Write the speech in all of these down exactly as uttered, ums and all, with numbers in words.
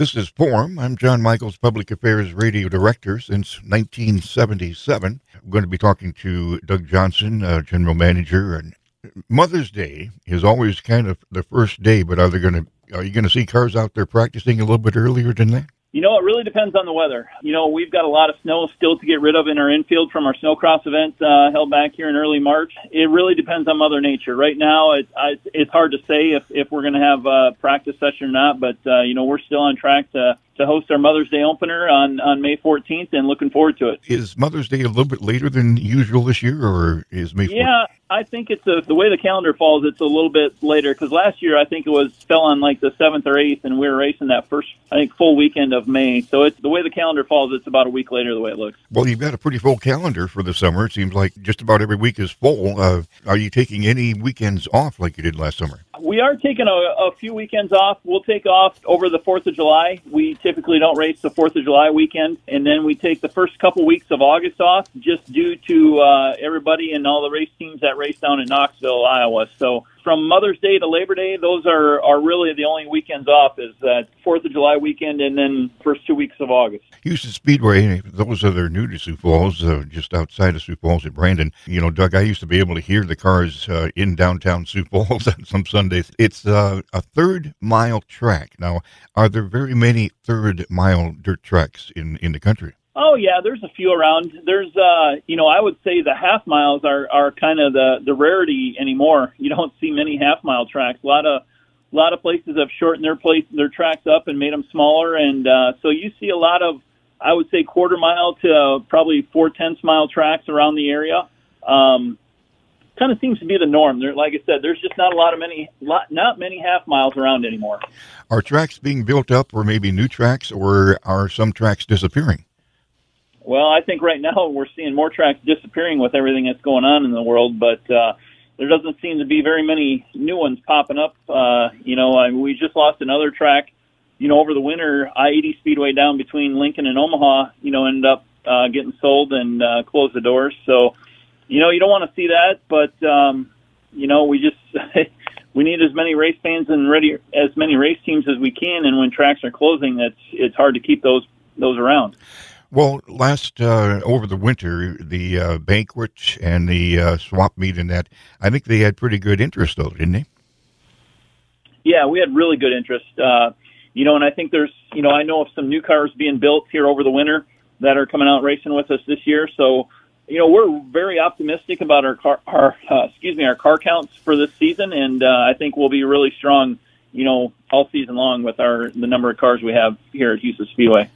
This is Forum. I'm Jon Michaels, Public Affairs Radio Director since nineteen seventy-seven. I'm going to be talking to Doug Johnson, uh, General Manager. And Mother's Day is always kind of the first day, but are they going to? Are you going to see cars out there practicing a little bit earlier than that? You know, it really depends on the weather. You know, we've got a lot of snow still to get rid of in our infield from our snowcross event uh, held back here in early March. It really depends on Mother Nature. Right now, it, I, it's hard to say if, if we're going to have a practice session or not, but, uh, you know, we're still on track to, to host our Mother's Day opener on, on May fourteenth and looking forward to it. Is Mother's Day a little bit later than usual this year, or is May fourteenth? Yeah, I think it's a, the way the calendar falls, it's a little bit later, because last year I think it was fell on like the seventh or eighth, and we were racing that first, I think, full weekend of May. So it's the way the calendar falls, it's about a week later the way it looks. Well, you've got a pretty full calendar for the summer. It seems like just about every week is full. Uh, are you taking any weekends off like you did last summer? We are taking a, a few weekends off. We'll take off over the fourth of July. We typically don't race the fourth of July weekend, and then we take the first couple weeks of August off just due to uh, everybody and all the race teams that race down in Knoxville, Iowa. So from Mother's Day to Labor Day, those are, are really the only weekends off is that fourth of July weekend and then first two weeks of August. Huset's Speedway, those that are new to Sioux Falls, uh, just outside of Sioux Falls at Brandon. You know, Doug, I used to be able to hear the cars uh, in downtown Sioux Falls on some Sundays. It's uh, a third-mile track. Now, are there very many third-mile dirt tracks in, in the country? Oh, yeah, there's a few around. There's, uh, you know, I would say the half miles are, are kind of the, the rarity anymore. You don't see many half mile tracks. A lot of, a lot of places have shortened their place, their tracks up and made them smaller. And, uh, so you see a lot of, I would say quarter mile to uh, probably four tenths mile tracks around the area. Um, kind of seems to be the norm. There, like I said, there's just not a lot of many, lot, not many half miles around anymore. Are tracks being built up or maybe new tracks, or are some tracks disappearing? Well, I think right now we're seeing more tracks disappearing with everything that's going on in the world, but uh, there doesn't seem to be very many new ones popping up. Uh, you know, I mean, we just lost another track, you know, over the winter. I eighty Speedway down between Lincoln and Omaha, you know, ended up uh, getting sold and uh, closed the doors. So, you know, you don't want to see that, but, um, you know, we just... We need as many race fans and ready as many race teams as we can, and when tracks are closing, that's it's hard to keep those those around. Well, last uh, over the winter, the uh, banquet and the uh, swap meet and that, I think they had pretty good interest, though, didn't they? Yeah, we had really good interest. Uh, you know, and I think there's, you know, I know of some new cars being built here over the winter that are coming out racing with us this year. So, you know, we're very optimistic about our car, our uh, excuse me, our car counts for this season, and uh, I think we'll be really strong, you know, all season long with our the number of cars we have here at Huset's Speedway.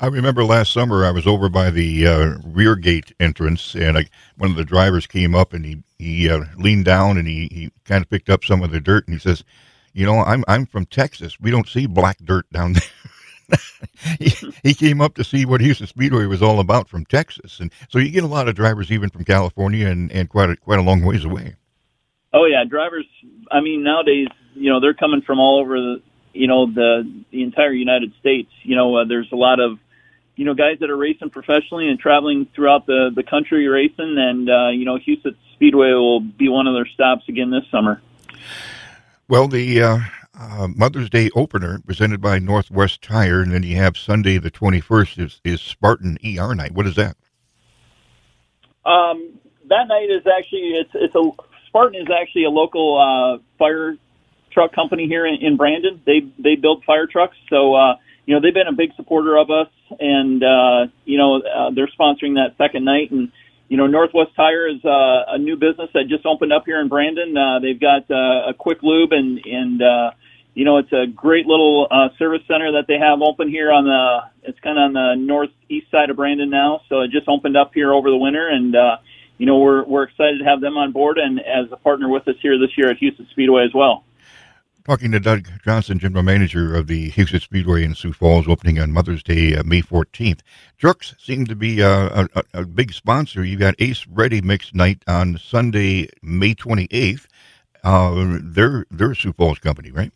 I remember last summer I was over by the uh, rear gate entrance, and I, one of the drivers came up and he he uh, leaned down and he, he kind of picked up some of the dirt, and he says, "You know, I'm I'm from Texas. We don't see black dirt down there." he, he came up to see what Huset's Speedway was all about from Texas, and so you get a lot of drivers even from California and and quite a, quite a long ways away. Oh yeah, drivers. I mean, nowadays, you know, they're coming from all over the. You know, the the entire United States, you know, uh, there's a lot of, you know, guys that are racing professionally and traveling throughout the, the country racing. And, uh, you know, Huset's Speedway will be one of their stops again this summer. Well, the uh, uh, Mother's Day opener presented by Northwest Tire. And then you have Sunday the twenty-first is, is Spartan E R night. What is that? Um, that night is actually, it's, it's a Spartan is actually a local uh, fire truck company here in, in Brandon. They they build fire trucks, so uh, you know, they've been a big supporter of us, and uh, you know uh, they're sponsoring that second night. And you know, Northwest Tire is uh, a new business that just opened up here in Brandon. Uh, they've got uh, a quick lube, and and uh, you know it's a great little uh, service center that they have open here on the. It's kind of on the northeast side of Brandon now, so it just opened up here over the winter, and uh, you know we're we're excited to have them on board and as a partner with us here this year at Huset's Speedway as well. Talking to Doug Johnson, General Manager of the Huset's Speedway in Sioux Falls, opening on Mother's Day, uh, May fourteenth. Trucks seem to be uh, a, a big sponsor. You've got Ace Ready Mix night on Sunday, May twenty-eighth. Uh, they're, they're a Sioux Falls company, right?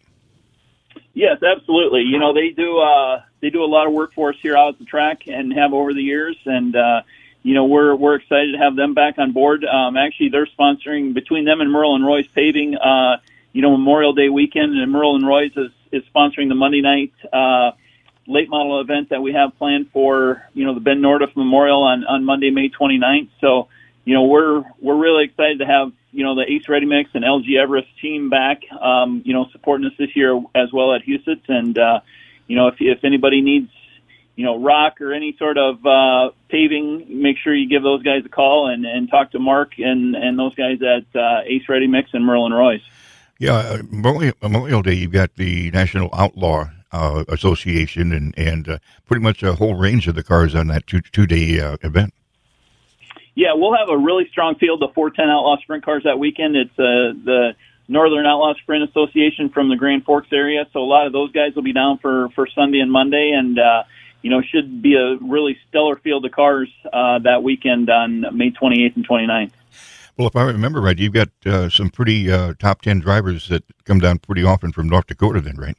Yes, absolutely. You know, they do uh, they do a lot of work for us here out at the track and have over the years. And, uh, you know, we're we're excited to have them back on board. Um, actually, they're sponsoring, between them and Merle and Roy's Paving, uh, you know, Memorial Day weekend, and Merle and Roy's is, is sponsoring the Monday night uh, late model event that we have planned for, you know, the Ben Nothdurft Memorial on, on Monday, May twenty-ninth. So, you know, we're, we're really excited to have, you know, the Ace Ready Mix and L G Everest team back, um, you know, supporting us this year as well at Huset's. And, uh, you know, if, if anybody needs, you know, rock or any sort of uh, paving, make sure you give those guys a call and, and talk to Mark and, and those guys at uh, Ace Ready Mix and Merlin Royce. Yeah, Memorial Day, you've got the National Outlaw uh, Association and, and uh, pretty much a whole range of the cars on that two, two-day uh, event. Yeah, we'll have a really strong field of four ten Outlaw Sprint cars that weekend. It's uh, the Northern Outlaw Sprint Association from the Grand Forks area, so a lot of those guys will be down for, for Sunday and Monday, and, uh, you know, should be a really stellar field of cars uh, that weekend on May twenty-eighth and twenty-ninth. Well, if I remember right, you've got uh, some pretty uh, top ten drivers that come down pretty often from North Dakota then, right?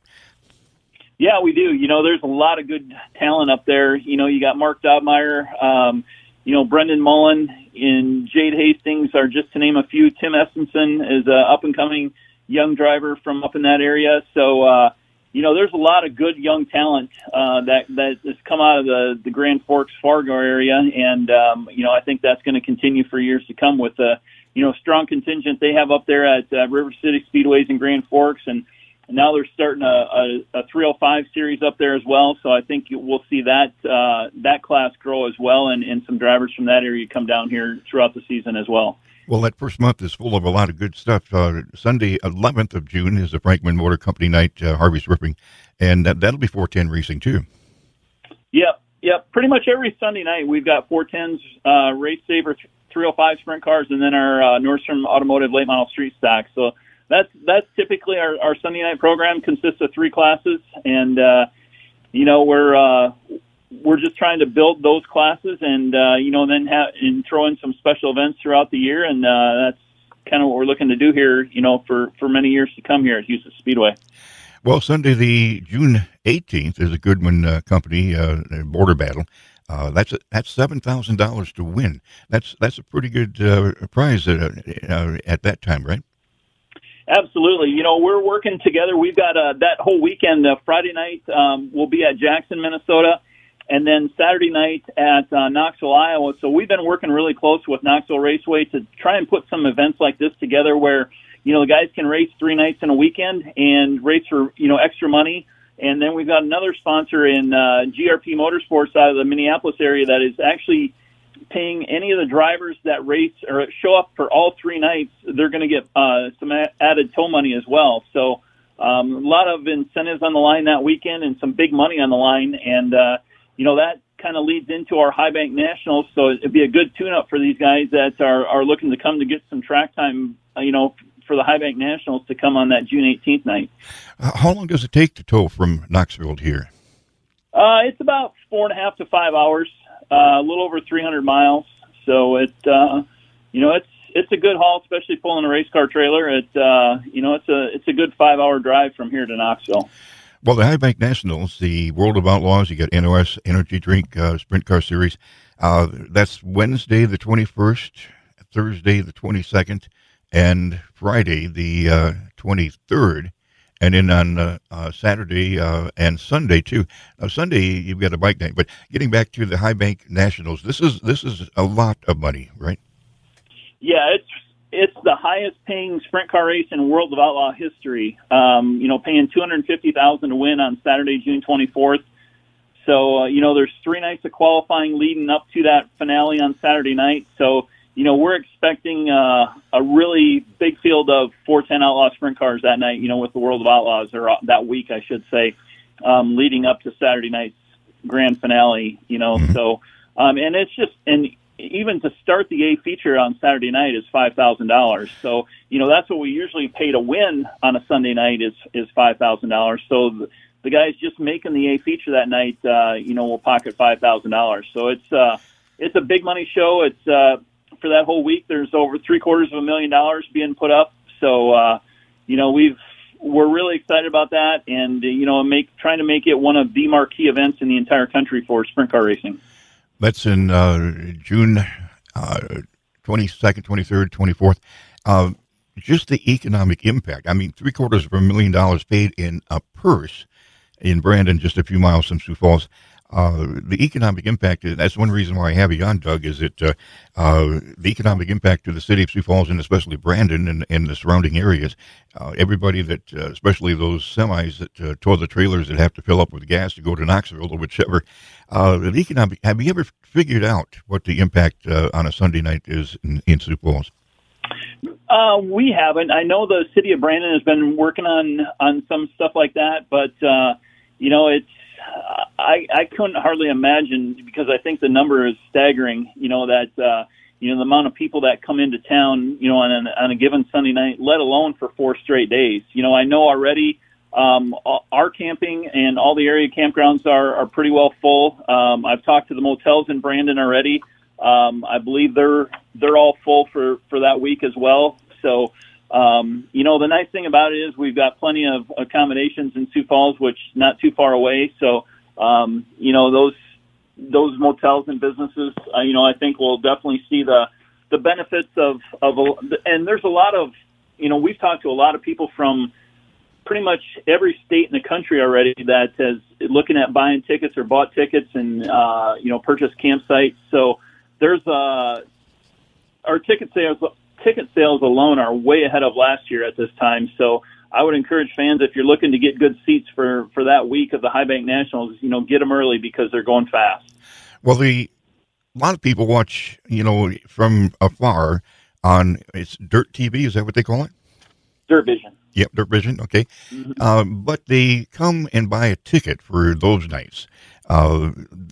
Yeah, we do. You know, there's a lot of good talent up there. You know, you got Mark Dobmeier, um, you know, Brendan Mullen, and Jade Hastings are just to name a few. Tim Essenson is an up-and-coming young driver from up in that area. So, uh, you know, there's a lot of good young talent uh, that, that has come out of the, the Grand Forks, Fargo area. And, um, you know, I think that's going to continue for years to come with the, you know, strong contingent they have up there at uh, River City Speedways and Grand Forks. And now they're starting a, a, a three oh five series up there as well. So I think we'll see that uh, that class grow as well, and, and some drivers from that area come down here throughout the season as well. Well, that first month is full of a lot of good stuff. Uh, Sunday, eleventh of June, is the Franklin Motor Company night, uh, Harvey's Ripping, and that, that'll be four ten racing too. Yep, yep. Pretty much every Sunday night we've got four tens, uh, Race Saver three oh five Sprint cars, and then our uh, Nordstrom Automotive Late Model Street Stock. So That's that's typically our, our Sunday night program consists of three classes, and uh, you know we're uh, we're just trying to build those classes, and uh, you know then ha- and throw in some special events throughout the year, and uh, that's kind of what we're looking to do here, you know, for, for many years to come here at Huset's Speedway. Well, Sunday the June eighteenth is a Goodman uh, Company uh, border battle. Uh, that's a, that's seven thousand dollars to win. That's that's a pretty good uh, prize at, uh, at that time, right? Absolutely. You know, we're working together. We've got uh, that whole weekend. Uh, Friday night, um, we'll be at Jackson, Minnesota, and then Saturday night at uh, Knoxville, Iowa. So we've been working really close with Knoxville Raceway to try and put some events like this together where, you know, the guys can race three nights in a weekend and race for, you know, extra money. And then we've got another sponsor in uh, G R P Motorsports out of the Minneapolis area that is actually paying any of the drivers that race or show up for all three nights. They're going to get uh, some added tow money as well. So um, a lot of incentives on the line that weekend and some big money on the line. And, uh, you know, that kind of leads into our High Bank Nationals. So it'd be a good tune-up for these guys that are, are looking to come to get some track time, you know, for the High Bank Nationals to come on that June eighteenth night. Uh, how long does it take to tow from Knoxville to here? Uh, it's about four and a half to five hours. Uh, a little over three hundred miles, so it uh, you know it's it's a good haul, especially pulling a race car trailer. It uh, you know it's a it's a good five hour drive from here to Knoxville. Well, the High Bank Nationals, the World of Outlaws, you got N O S Energy Drink uh, Sprint Car Series. Uh, that's Wednesday the twenty-first, Thursday the twenty-second, and Friday the uh, twenty-third. And then on uh, uh, Saturday uh, and Sunday too. Now, Sunday you've got a bike night. But getting back to the High Bank Nationals, this is this is a lot of money, right? Yeah, it's it's the highest paying sprint car race in World of Outlaw history. Um, you know, paying two hundred fifty thousand to win on Saturday, June twenty fourth. So uh, you know, there's three nights of qualifying leading up to that finale on Saturday night. So, you know, we're expecting uh, a really big field of four ten Outlaw Sprint cars that night, you know, with the World of Outlaws, or that week, I should say, um, leading up to Saturday night's grand finale, you know. Mm-hmm. So, um, and it's just, and even to start the A feature on Saturday night is five thousand dollars. So, you know, that's what we usually pay to win on a Sunday night is, is five thousand dollars. So the, the guys just making the A feature that night, uh, you know, will pocket five thousand dollars. So it's, uh, it's a big money show. It's, uh, for that whole week, there's over three quarters of a million dollars being put up. So, uh, you know, we've, we're really excited about that, and, uh, you know, make trying to make it one of the marquee events in the entire country for sprint car racing. That's in uh, June uh, twenty-second, twenty-third, twenty-fourth. Uh, just the economic impact. I mean, three quarters of a million dollars paid in a purse. in Brandon, just a few miles from Sioux Falls. Uh, the economic impact, that's one reason why I have you on, Doug, is that uh, uh, the economic impact to the city of Sioux Falls, and especially Brandon and, and the surrounding areas, uh, everybody that, uh, especially those semis that uh, tow the trailers that have to fill up with gas to go to Knoxville or whichever, uh, the economic, have you ever figured out what the impact uh, on a Sunday night is in, in Sioux Falls? Uh, we haven't. I know the city of Brandon has been working on, on some stuff like that, but, uh, you know, it's, I, I couldn't hardly imagine, because I think the number is staggering, you know, that, uh, you know, the amount of people that come into town, you know, on, an, on a given Sunday night, let alone for four straight days. You know, I know already um, our camping and all the area campgrounds are, are pretty well full. Um, I've talked to the motels in Brandon already. Um, I believe they're they're all full for, for that week as well. So, Um, you know, the nice thing about it is we've got plenty of accommodations in Sioux Falls, which not too far away. So, um, you know, those those motels and businesses, uh, you know, I think we'll definitely see the the benefits of, of – and there's a lot of – you know, we've talked to a lot of people from pretty much every state in the country already that is looking at buying tickets or bought tickets and, uh, you know, purchased campsites. So there's uh, – our ticket sales – ticket sales alone are way ahead of last year at this time. So I would encourage fans, if you're looking to get good seats for, for that week of the High Bank Nationals, you know, get them early because they're going fast. Well, the a lot of people watch, you know, from afar on, it's Dirt T V, is that what they call it? Dirt Vision. Yep, Dirt Vision, okay. Mm-hmm. Um, but they come and buy a ticket for those nights. Uh,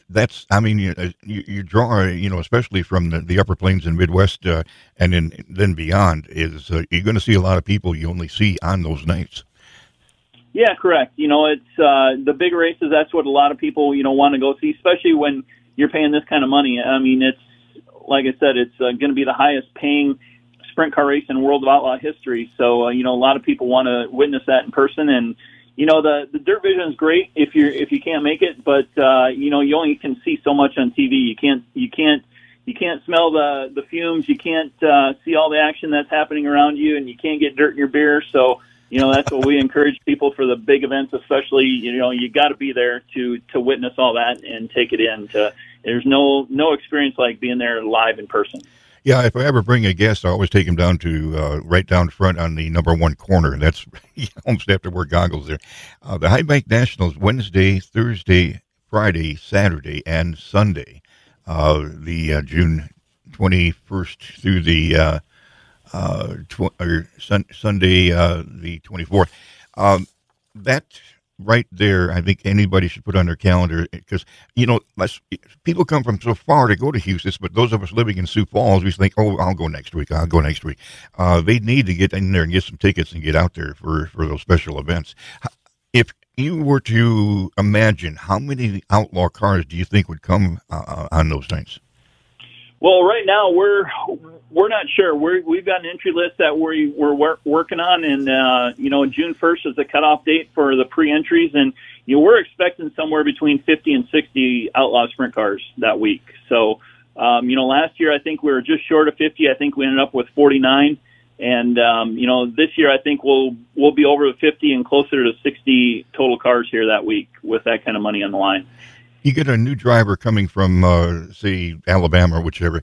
that's, I mean, you, you, you draw, you know, especially from the, the upper plains and Midwest uh, and in, then beyond, is uh, you're going to see a lot of people you only see on those nights. Yeah, correct. You know, it's uh, the big races, that's what a lot of people, you know, want to go see, especially when you're paying this kind of money. I mean, it's, like I said, it's uh, going to be the highest paying sprint car race in World of Outlaw history. So, uh, you know, a lot of people want to witness that in person. And, you know, the, the Dirt Vision is great if you if you can't make it, but uh, you know, you only can see so much on T V. You can't you can't you can't smell the the fumes. You can't uh, see all the action that's happening around you, and you can't get dirt in your beer. So, you know, that's what we encourage people for the big events, especially. You know, you got to be there to to witness all that and take it in. To, there's no no experience like being there live in person. Yeah, if I ever bring a guest, I always take him down to uh, right down front on the number one corner. That's you almost have to wear goggles there. Uh, the High Bank Nationals Wednesday, Thursday, Friday, Saturday, and Sunday. Uh, the uh, June twenty-first through the uh, uh, tw- or sun- Sunday uh, the twenty-fourth. Um, that. Right there, I think anybody should put on their calendar because, you know, people come from so far to go to Huset's, but those of us living in Sioux Falls, we think, oh, I'll go next week, I'll go next week. Uh, they need to get in there and get some tickets and get out there for, for those special events. If you were to imagine, how many outlaw cars do you think would come uh, on those nights? Well, right now we're we're not sure. We're, we've got an entry list that we, we're work, working on, and uh, you know, June first is the cutoff date for the pre-entries, and you know, we're expecting somewhere between fifty and sixty outlaw sprint cars that week. So, um, you know, last year I think we were just short of fifty. I think we ended up with forty-nine, and um, you know, this year I think we'll we'll be over fifty and closer to sixty total cars here that week with that kind of money on the line. You get a new driver coming from, uh, say, Alabama or whichever.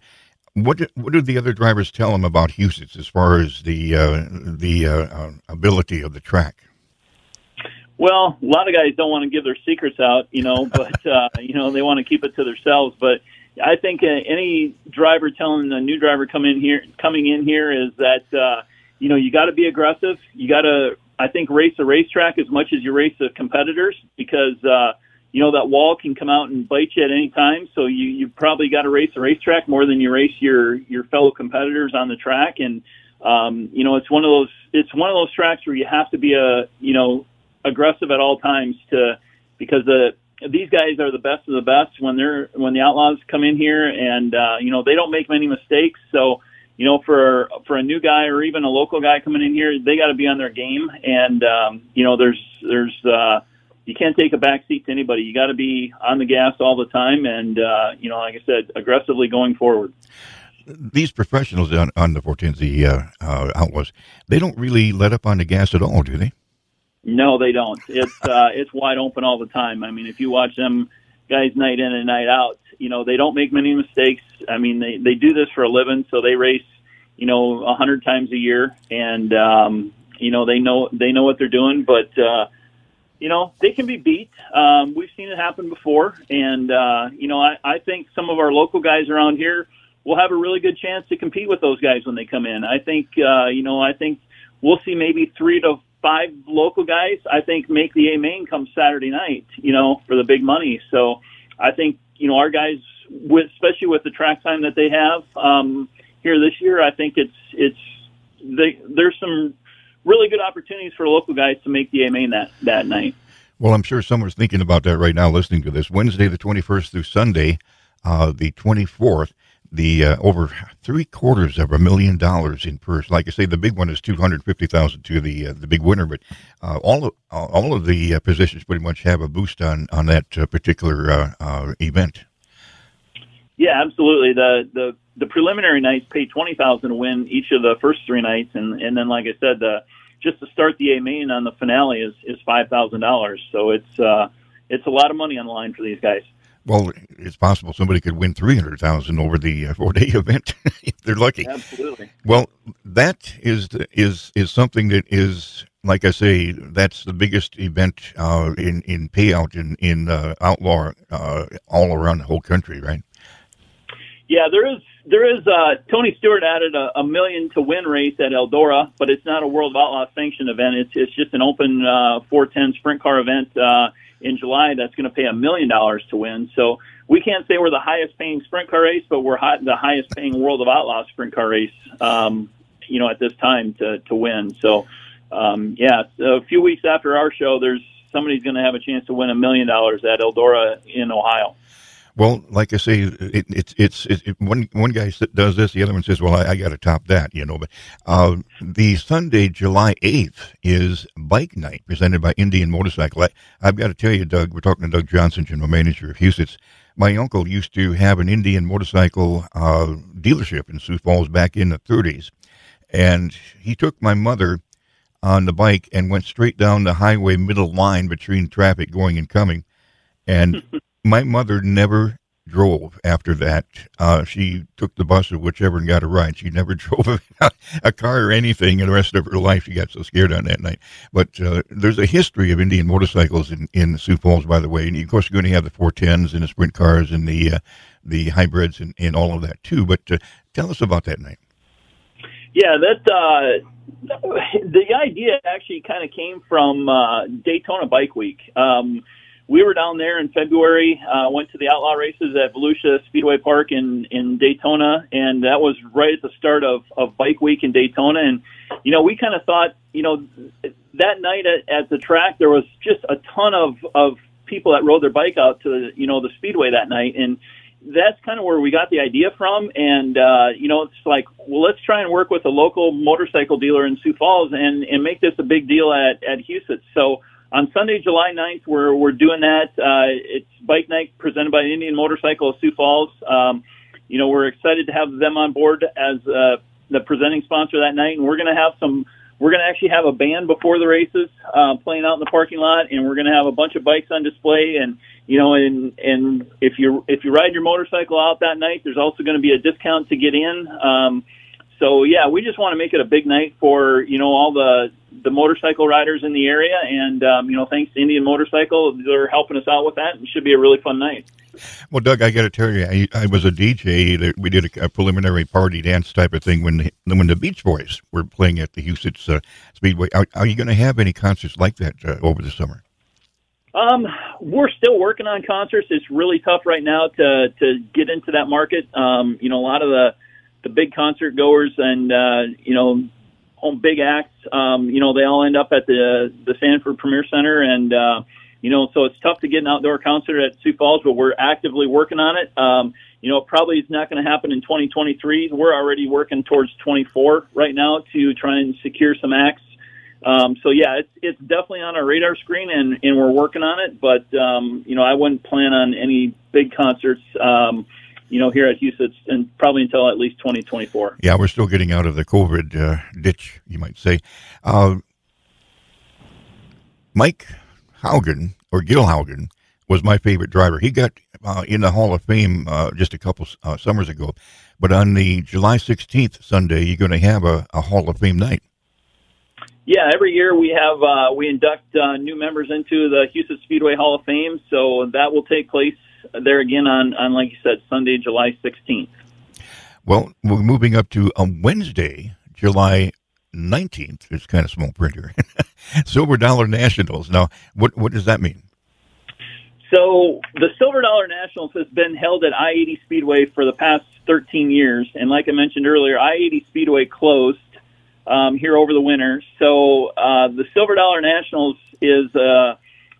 What do, what do the other drivers tell them about Huset's as far as the uh, the uh, ability of the track? Well, a lot of guys don't want to give their secrets out, you know, but uh, you know, they want to keep it to themselves. But I think uh, any driver telling a new driver come in here coming in here is that uh, you know, you got to be aggressive. You got to, I think, race the racetrack as much as you race the competitors because. Uh, You know, that wall can come out and bite you at any time, so you, you probably got to race the racetrack more than you race your, your fellow competitors on the track. And, um, you know, it's one of those it's one of those tracks where you have to be, a, you know, aggressive at all times to because the, these guys are the best of the best when they're when the Outlaws come in here. And, uh, you know, they don't make many mistakes. So, you know, for for a new guy or even a local guy coming in here, they got to be on their game. And, um, you know, there's there's uh you can't take a backseat to anybody. You got to be on the gas all the time and, uh, you know, like I said, aggressively going forward. These professionals on, on the fourteens, the uh, uh, Outlaws, they don't really let up on the gas at all, do they? No, they don't. It's uh, it's wide open all the time. I mean, if you watch them guys night in and night out, you know, they don't make many mistakes. I mean, they, they do this for a living, so they race, you know, a hundred times a year, and um, you know, they know they know what they're doing. But uh, you know, they can be beat. Um, we've seen it happen before, and uh, you know, I, I think some of our local guys around here will have a really good chance to compete with those guys when they come in. I think uh, you know, I think we'll see maybe three to five local guys, I think, make the A main come Saturday night, you know, for the big money. So I think, you know, our guys, with, especially with the track time that they have um, here this year, I think it's, it's, they, there's some really good opportunities for local guys to make the A main that, that night. Well, I'm sure someone's thinking about that right now, listening to this. Wednesday, the twenty-first through Sunday, uh, the twenty-fourth, the uh, over three quarters of a million dollars in purse. Like I say, the big one is two hundred fifty thousand to the uh, the big winner. But uh, all of, uh, all of the uh, positions pretty much have a boost on on that uh, particular uh, uh, event. Yeah, absolutely. The the the preliminary nights pay twenty thousand to win each of the first three nights, and and then, like I said, the just to start the A main on the finale is is five thousand dollars. So it's uh, it's a lot of money on the line for these guys. Well, it's possible somebody could win three hundred thousand dollars over the four-day event if they're lucky. Absolutely. Well, that is is is something that is, like I say, that's the biggest event uh, in, in payout in, in uh, outlaw uh, all around the whole country, right? Yeah, there is. There is. Uh, Tony Stewart added a, a million-to-win race at Eldora, but it's not a World of Outlaws sanctioned event. It's, it's just an open uh, four ten sprint car event uh, in July that's going to pay a million dollars to win. So we can't say we're the highest-paying sprint car race, but we're hot, the highest-paying World of Outlaws sprint car race, um, you know, at this time to, to win. So, um, yeah, a few weeks after our show, there's somebody's going to have a chance to win a million dollars at Eldora in Ohio. Well, like I say, it, it, it's it's it, one one guy does this, the other one says, "Well, I, I got to top that," you know. But uh, the Sunday, July eighth, is Bike Night presented by Indian Motorcycle. I, I've got to tell you, Doug, we're talking to Doug Johnson, general manager of Huset's. My uncle used to have an Indian Motorcycle uh, dealership in Sioux Falls back in the thirties, and he took my mother on the bike and went straight down the highway middle line between traffic going and coming, and. My mother never drove after that. Uh, she took the bus or whichever and got a ride. She never drove a, a car or anything in the rest of her life. She got so scared on that night. But uh, there's a history of Indian motorcycles in, in Sioux Falls, by the way. And, of course, you're going to have the four tens and the sprint cars and the uh, the hybrids and, and all of that, too. But uh, tell us about that night. Yeah, that uh, the idea actually kind of came from uh, Daytona Bike Week. Um We were down there in February, uh, went to the outlaw races at Volusia Speedway Park in, in Daytona, and that was right at the start of, of Bike Week in Daytona. And, you know, we kind of thought, you know, that night at, at the track, there was just a ton of, of people that rode their bike out to, the, you know, the Speedway that night. And that's kind of where we got the idea from. And, uh, you know, it's like, well, let's try and work with a local motorcycle dealer in Sioux Falls and, and make this a big deal at, at Huset's. So, on Sunday, July ninth, we're, we're doing that. Uh, it's Bike Night presented by Indian Motorcycle of Sioux Falls. Um, you know, we're excited to have them on board as uh, the presenting sponsor that night. And we're going to have some, we're going to actually have a band before the races uh, playing out in the parking lot. And we're going to have a bunch of bikes on display. And, you know, and, and if you, if you ride your motorcycle out that night, there's also going to be a discount to get in. Um, So, yeah, we just want to make it a big night for, you know, all the, the motorcycle riders in the area. And, um, you know, thanks to Indian Motorcycle, they're helping us out with that. It should be a really fun night. Well, Doug, I got to tell you, I, I was a D J. We did a, a preliminary party dance type of thing when the, when the Beach Boys were playing at the Huset's uh, Speedway. Are, are you going to have any concerts like that uh, over the summer? Um, we're still working on concerts. It's really tough right now to, to get into that market. Um, you know, a lot of the... the big concert goers and, uh, you know, home big acts, um, you know, they all end up at the the Sanford Premier Center. And, uh, you know, so it's tough to get an outdoor concert at Sioux Falls, but we're actively working on it. Um, you know, probably it's not going to happen in twenty twenty-three. We're already working towards twenty-four right now to try and secure some acts. Um, so, yeah, it's it's definitely on our radar screen, and, and we're working on it. But, um, you know, I wouldn't plan on any big concerts um you know, here at Huset's, and probably until at least twenty twenty-four. Yeah, we're still getting out of the COVID uh, ditch, you might say. Uh, Mike Haugen, or Gil Haugen, was my favorite driver. He got uh, in the Hall of Fame uh, just a couple uh, summers ago. But on the July sixteenth Sunday, you're going to have a, a Hall of Fame night. Yeah, every year we have uh, we induct uh, new members into the Huset's Speedway Hall of Fame. So that will take place there again on, on like you said, Sunday, July sixteenth. Well, we're moving up to um, Wednesday, July nineteenth. It's kind of small print here. Silver Dollar Nationals. Now, what what does that mean? So the Silver Dollar Nationals has been held at I eighty Speedway for the past thirteen years. And like I mentioned earlier, I eighty Speedway closed um, here over the winter. So uh, the Silver Dollar Nationals is uh,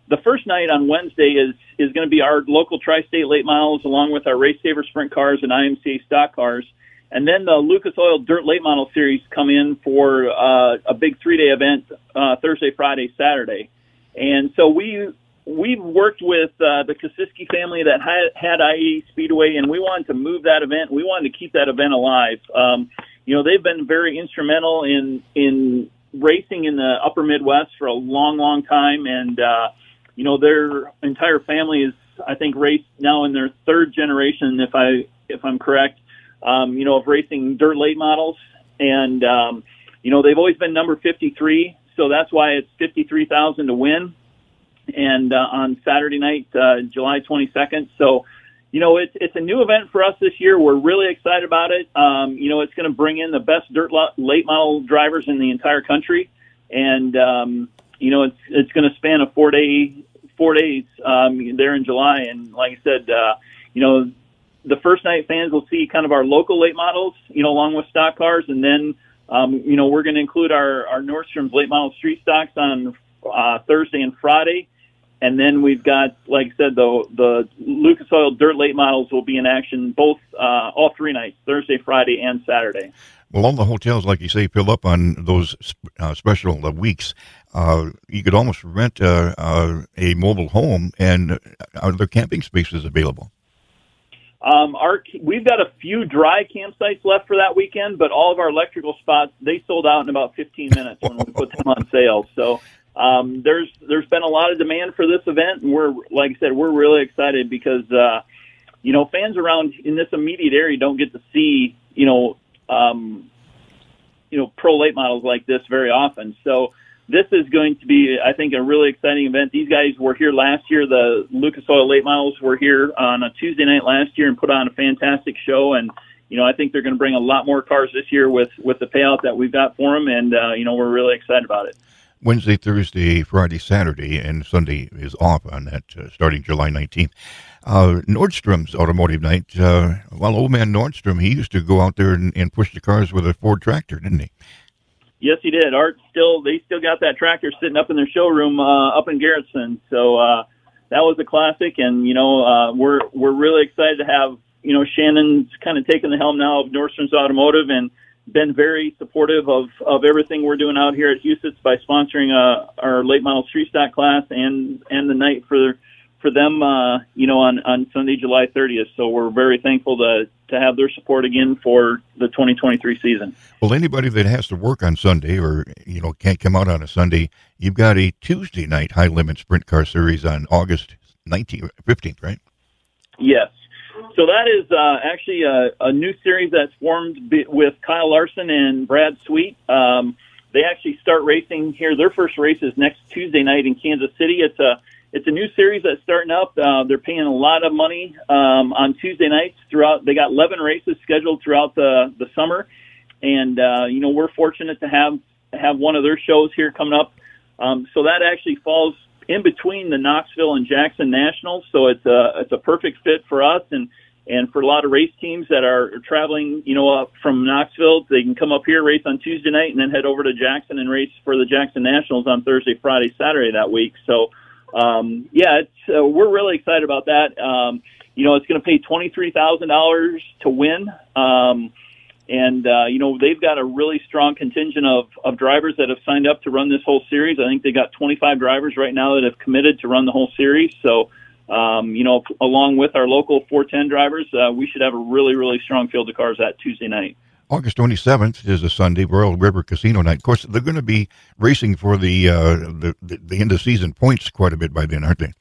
the first night on Wednesday is, is going to be our local tri-state late miles along with our Race Saver Sprint cars and I M C A stock cars. And then the Lucas Oil Dirt Late Model Series come in for uh, a big three-day event uh, Thursday, Friday, Saturday. And so we we've worked with uh, the Kosiski family that had, had I eighty Speedway, and we wanted to move that event. We wanted to keep that event alive. Um, you know, they've been very instrumental in in racing in the Upper Midwest for a long, long time, and uh, you know, their entire family is, I think, raced now in their third generation, if I if I'm correct. Um, you know, of racing dirt late models. And, um, you know, they've always been number fifty-three, so that's why it's fifty-three thousand to win. And uh, on Saturday night, uh, July twenty-second. So, you know, it's, it's a new event for us this year. We're really excited about it. Um, you know, it's going to bring in the best dirt lo- late model drivers in the entire country. And, um, you know, it's it's going to span a four-day, four days um, there in July. And like I said, uh, you know, the first night fans will see kind of our local late models, you know, along with stock cars. And then, um, you know, we're going to include our, our Nordstrom's late model street stocks on uh, Thursday and Friday. And then we've got, like I said, the, the Lucas Oil Dirt Late Models will be in action both, uh, all three nights, Thursday, Friday, and Saturday. Well, all the hotels, like you say, fill up on those uh, special uh, weeks. Uh, you could almost rent uh, uh, a mobile home, and are there camping spaces available? Um, our, we've got a few dry campsites left for that weekend, but all of our electrical spots, they sold out in about fifteen minutes when we put them on sale. So, um, there's, there's been a lot of demand for this event, and we're, like I said, we're really excited because, uh, you know, fans around in this immediate area don't get to see, you know, um, you know, pro late models like this very often. So this is going to be, I think, a really exciting event. These guys were here last year. The Lucas Oil Late Models were here on a Tuesday night last year and put on a fantastic show. And, you know, I think they're going to bring a lot more cars this year with, with the payout that we've got for them. And, uh, you know, we're really excited about it. Wednesday, Thursday, Friday, Saturday, and Sunday is off on that uh, starting July nineteenth. Uh, Nordstrom's Automotive Night. Uh, well, old man Nordstrom, he used to go out there and, and push the cars with a Ford tractor, didn't he? Yes, he did. Art still, they still got that tractor sitting up in their showroom uh, up in Garrettson. So uh, that was a classic, and you know uh, we're we're really excited to have you know Shannon's kind of taking the helm now of Nordstrom's Automotive and been very supportive of, of everything we're doing out here at Huset's by sponsoring uh, our late model street stock class and and the night for for them uh, you know on, on Sunday, July thirtieth. So we're very thankful to. to have their support again for the twenty twenty-three season. Well, anybody that has to work on Sunday or, you know, can't come out on a Sunday, you've got a Tuesday night high limit sprint car series on August nineteenth, fifteenth, right? Yes. So that is uh, actually a, a new series that's formed b- with Kyle Larson and Brad Sweet. Um, they actually start racing here. Their first race is next Tuesday night in Kansas City. It's a It's a new series that's starting up. Uh, they're paying a lot of money um, on Tuesday nights throughout. They got eleven races scheduled throughout the, the summer. And, uh, you know, we're fortunate to have have one of their shows here coming up. Um, so that actually falls in between the Knoxville and Jackson Nationals. So it's a, it's a perfect fit for us and, and for a lot of race teams that are traveling, you know, up from Knoxville. They can come up here, race on Tuesday night, and then head over to Jackson and race for the Jackson Nationals on Thursday, Friday, Saturday that week. So, Um, yeah, it's, uh, we're really excited about that. Um, you know, it's going to pay twenty-three thousand dollars to win. Um, and, uh, you know, they've got a really strong contingent of, of drivers that have signed up to run this whole series. I think they got twenty-five drivers right now that have committed to run the whole series. So, um, you know, along with our local four ten drivers, uh, we should have a really, really strong field of cars that Tuesday night. August twenty-seventh is a Sunday, Royal River Casino night. Of course, they're going to be racing for the, uh, the, the end-of-season points quite a bit by then, aren't they?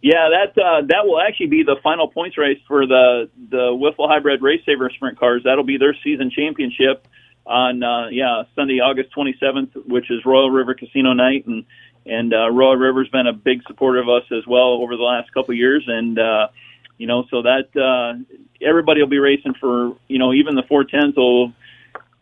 Yeah, that uh, that will actually be the final points race for the, the Wiffle Hybrid Race Saver Sprint Cars. That'll be their season championship on, uh, yeah, Sunday, August twenty-seventh, which is Royal River Casino night. And, and uh, Royal River's been a big supporter of us as well over the last couple of years. And, uh, you know, so that uh, everybody will be racing for, you know, even the four tens will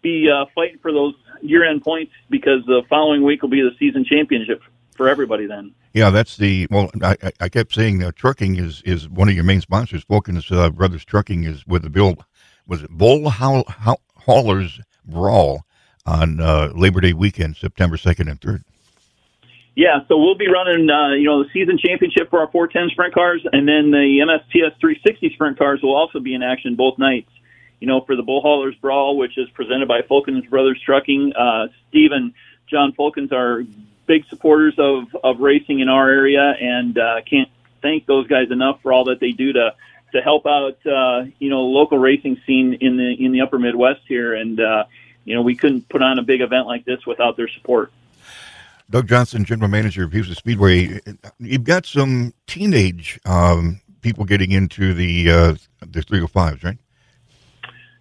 be uh, fighting for those year-end points, because the following week will be the season championship for everybody then. Yeah, that's the, well, I, I kept saying uh, trucking is, is one of your main sponsors. Wilkins uh, Brothers Trucking is with the Bill, was it Bull Haul, Haul, Haulers Brawl on uh, Labor Day weekend, September second and third. Yeah, so we'll be running, uh, you know, the season championship for our four ten sprint cars, and then the M S T S three sixty sprint cars will also be in action both nights. You know, for the Bull Haulers Brawl, which is presented by Fulkins Brothers Trucking, uh, Steve and John Fulkins are big supporters of, of racing in our area, and uh, can't thank those guys enough for all that they do to to help out, uh, you know, the local racing scene in the in the upper Midwest here. And, uh, you know, we couldn't put on a big event like this without their support. Doug Johnson, General Manager of Huset's Speedway. You've got some teenage um, people getting into the uh, the three oh fives, right?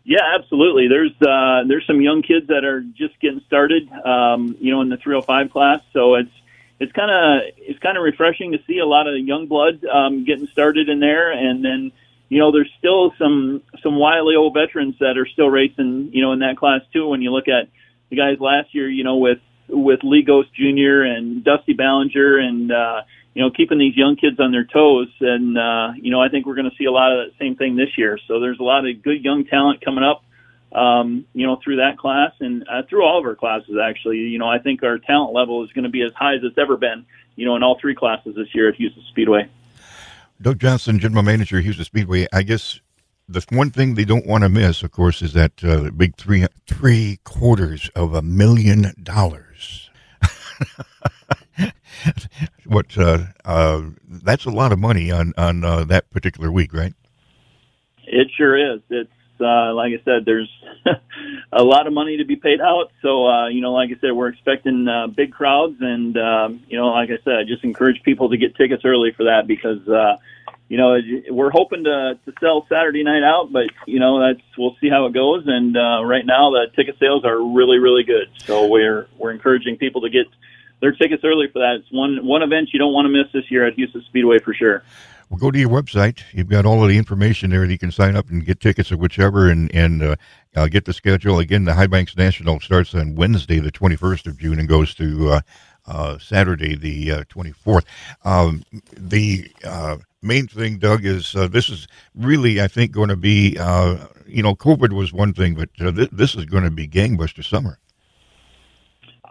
Yeah, absolutely. There's uh, there's some young kids that are just getting started, um, you know, in the three oh five class. So it's it's kind of it's kind of refreshing to see a lot of young blood um, getting started in there, and then you know there's still some some wily old veterans that are still racing, you know, in that class too. When you look at the guys last year, you know, with with Lee Ghost Junior and Dusty Ballinger, and, uh, you know, keeping these young kids on their toes. And, uh, you know, I think we're going to see a lot of that same thing this year. So there's a lot of good young talent coming up, um, you know, through that class, and uh, through all of our classes, actually. You know, I think our talent level is going to be as high as it's ever been, you know, in all three classes this year at Huset's Speedway. Doug Johnson, General Manager of Huset's Speedway. I guess the one thing they don't want to miss, of course, is that uh, big three three quarters of a million dollars. What? Uh, uh, that's a lot of money on on uh, that particular week, right? It sure is. It's uh, like I said, there's a lot of money to be paid out. So uh, you know, like I said, we're expecting uh, big crowds, and um, you know, like I said, I just encourage people to get tickets early for that, because Uh, You know, we're hoping to, to sell Saturday night out, but, you know, that's, we'll see how it goes. And uh, right now the ticket sales are really, really good. So we're we're encouraging people to get their tickets early for that. It's one one event you don't want to miss this year at Huset's Speedway for sure. Well, go to your website. You've got all of the information there that you can sign up and get tickets or whichever, and, and uh, uh, get the schedule. Again, the High Banks National starts on Wednesday, the twenty-first of June, and goes to uh, uh, Saturday, the uh, twenty-fourth. Um, the... Uh, main thing, Doug, is uh, this is really, I think, going to be, uh, you know, COVID was one thing, but uh, th- this is going to be gangbuster summer.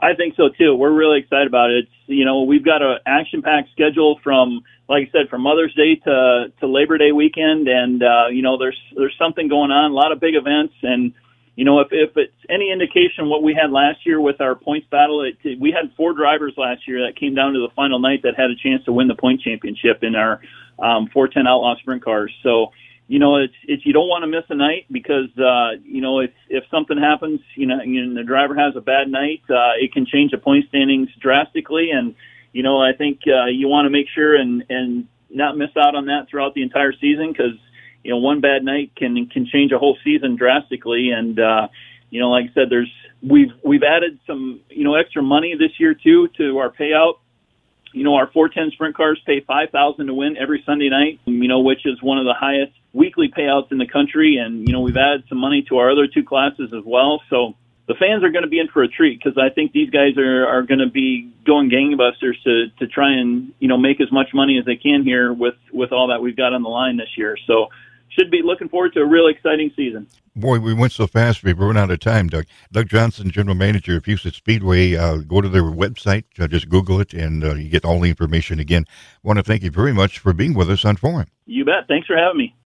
I think so, too. We're really excited about it. It's, you know, we've got an action-packed schedule from, like I said, from Mother's Day to, to Labor Day weekend, and, uh, you know, there's there's something going on, a lot of big events, and, you know, if, if it's any indication what we had last year with our points battle, it, we had four drivers last year that came down to the final night that had a chance to win the point championship in our um, four ten Outlaw Sprint Cars. So, you know, it's, it's you don't want to miss a night, because, uh, you know, if, if something happens, you know, and the driver has a bad night, uh, it can change the point standings drastically. And, you know, I think uh, you want to make sure and, and not miss out on that throughout the entire season, because, you know, one bad night can can change a whole season drastically. And uh, you know, like I said, there's we've we've added some you know extra money this year too to our payout. You know, our four ten sprint cars pay five thousand to win every Sunday night. You know, which is one of the highest weekly payouts in the country. And you know, we've added some money to our other two classes as well. So the fans are going to be in for a treat, because I think these guys are are going to be going gangbusters to to try and you know make as much money as they can here with with all that we've got on the line this year. So should be looking forward to a really exciting season. Boy, we went so fast, we've run out of time, Doug. Doug Johnson, General Manager of Huset's Speedway. Uh, go to their website, uh, just Google it, and uh, you get all the information again. I want to thank you very much for being with us on Forum. You bet. Thanks for having me.